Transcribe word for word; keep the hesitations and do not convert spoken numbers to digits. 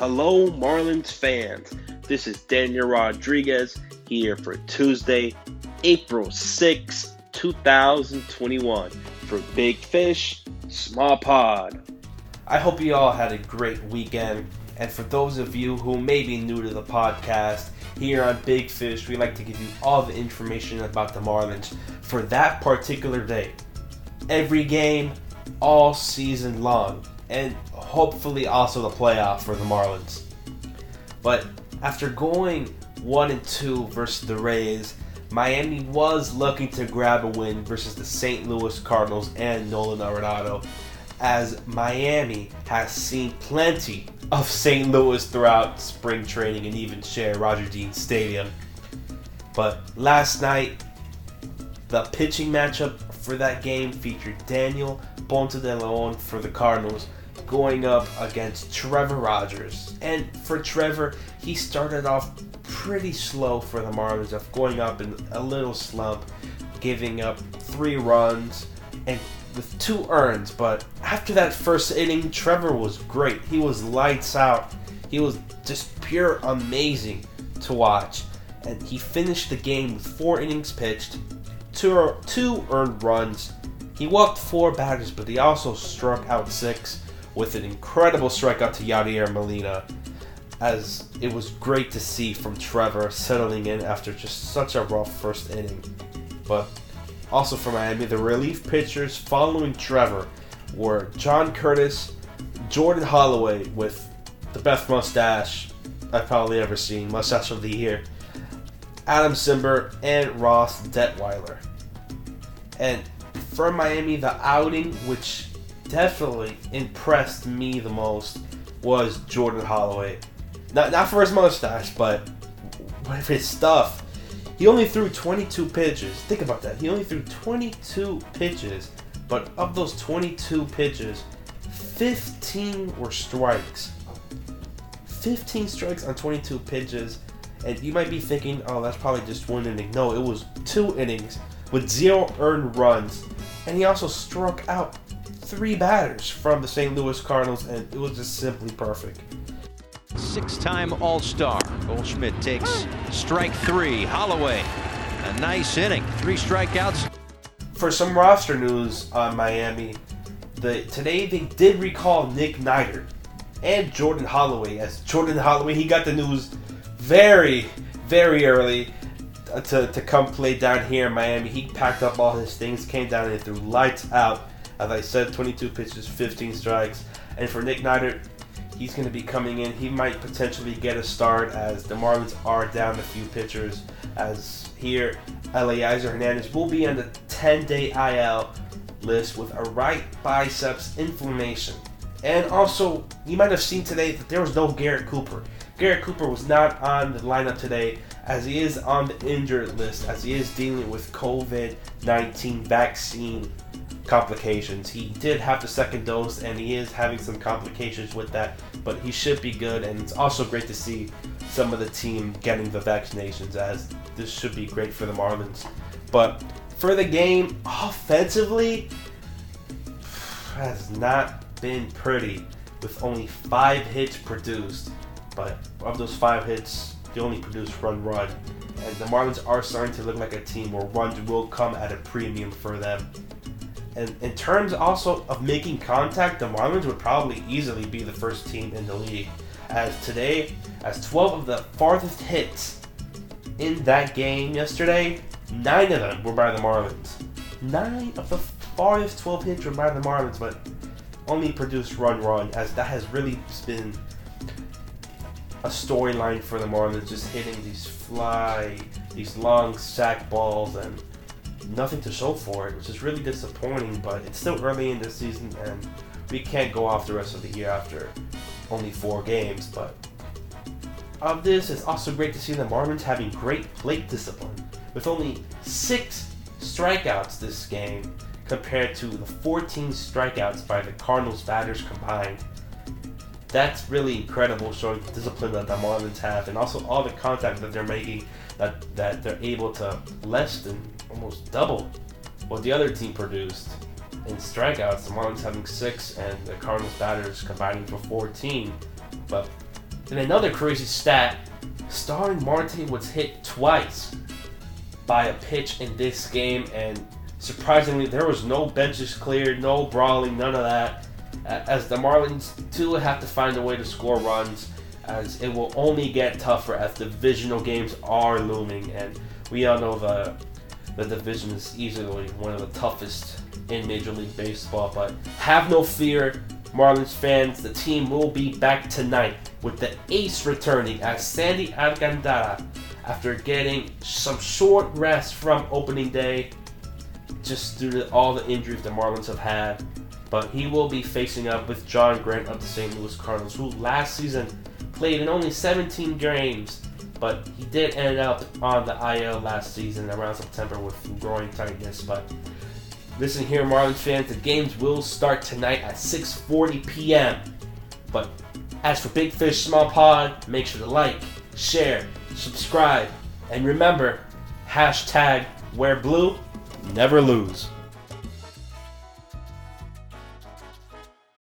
Hello, Marlins fans. This is Daniel Rodriguez here for Tuesday, April sixth, twenty twenty-one for Big Fish Small Pod. I hope you all had a great weekend. And for those of you who may be new to the podcast, here on Big Fish, we like to give you all the information about the Marlins for that particular day. Every game, all season long. And hopefully also the playoff for the Marlins. But after going one and two versus the Rays, Miami was looking to grab a win versus the Saint Louis Cardinals and Nolan Arenado, as Miami has seen plenty of Saint Louis throughout spring training and even share Roger Dean Stadium. But last night, the pitching matchup for that game featured Daniel Ponce de Leon for the Cardinals, going up against Trevor Rogers. And for Trevor, he started off pretty slow for the Marlins, of going up in a little slump, giving up three runs and with two earns. But after that first inning, Trevor was great. He was lights out. He was just pure amazing to watch. And he finished the game with four innings pitched, two, two earned runs. He walked four batters, but he also struck out six, with an incredible strikeout to Yadier Molina, as it was great to see from Trevor settling in after just such a rough first inning. But also for Miami, the relief pitchers following Trevor were John Curtis, Jordan Holloway with the best mustache I've probably ever seen, mustache of the year, Adam Simber, and Ross Detweiler. And for Miami, the outing which definitely impressed me the most was Jordan Holloway. Not not for his mustache, but with his stuff. He only threw twenty-two pitches. Think about that. He only threw twenty-two pitches, but of those twenty-two pitches, fifteen were strikes. fifteen strikes on twenty-two pitches, and you might be thinking, oh, that's probably just one inning. No, it was two innings with zero earned runs, and he also struck out three batters from the Saint Louis Cardinals, and it was just simply perfect. Six-time All-Star Goldschmidt takes strike three. Holloway, a nice inning, three strikeouts. For some roster news on Miami, the, today they did recall Nick Neidert and Jordan Holloway. As Jordan Holloway, he got the news very, very early to, to come play down here in Miami. He packed up all his things, came down and threw lights out. As I said, twenty-two pitches, fifteen strikes. And for Nick Neidert, he's going to be coming in. He might potentially get a start as the Marlins are down a few pitchers. As here, Elieser Hernandez will be on the ten-day I L list with a right biceps inflammation. And also, you might have seen today that there was no Garrett Cooper. Garrett Cooper was not on the lineup today, as he is on the injured list, as he is dealing with covid nineteen vaccine complications. He did have the second dose and he is having some complications with that, but he should be good. And it's also great to see some of the team getting the vaccinations, as this should be great for the Marlins. But for the game, offensively, has not been pretty, with only five hits produced. But of those five hits, they only produced one run, and the Marlins are starting to look like a team where runs will come at a premium for them. And in terms also of making contact, the Marlins would probably easily be the first team in the league. As today, as twelve of the farthest hits in that game yesterday, nine of them were by the Marlins. nine of the farthest twelve hits were by the Marlins, but only produced run run, as that has really been a storyline for the Marlins, just hitting these fly, these long sack balls, and nothing to show for it, which is really disappointing. But it's still early in the season and we can't go off the rest of the year after only four games. But of this, it's also great to see the Marlins having great plate discipline, with only six strikeouts this game compared to the fourteen strikeouts by the Cardinals batters combined. That's really incredible, showing the discipline that the Marlins have, and also all the contact that they're making, that, that they're able to less than almost double what the other team produced in strikeouts. The Marlins having six and the Cardinals batters combining for fourteen. But And another crazy stat, Starling Marte was hit twice by a pitch in this game, and surprisingly, there was no benches cleared, no brawling, none of that, as the Marlins do have to find a way to score runs, as it will only get tougher as divisional games are looming, and we all know the, the division is easily one of the toughest in Major League Baseball. But have no fear, Marlins fans, the team will be back tonight with the ace returning as Sandy Alcantara, after getting some short rest from opening day, just due to all the injuries the Marlins have had. But he will be facing up with John Grant of the Saint Louis Cardinals, who last season played in only seventeen games, but he did end up on the I L last season around September with groin tightness. But listen here, Marlins fans, the games will start tonight at six forty p.m. But as for Big Fish Small Pod, make sure to like, share, subscribe, and remember, hashtag wear blue, never lose.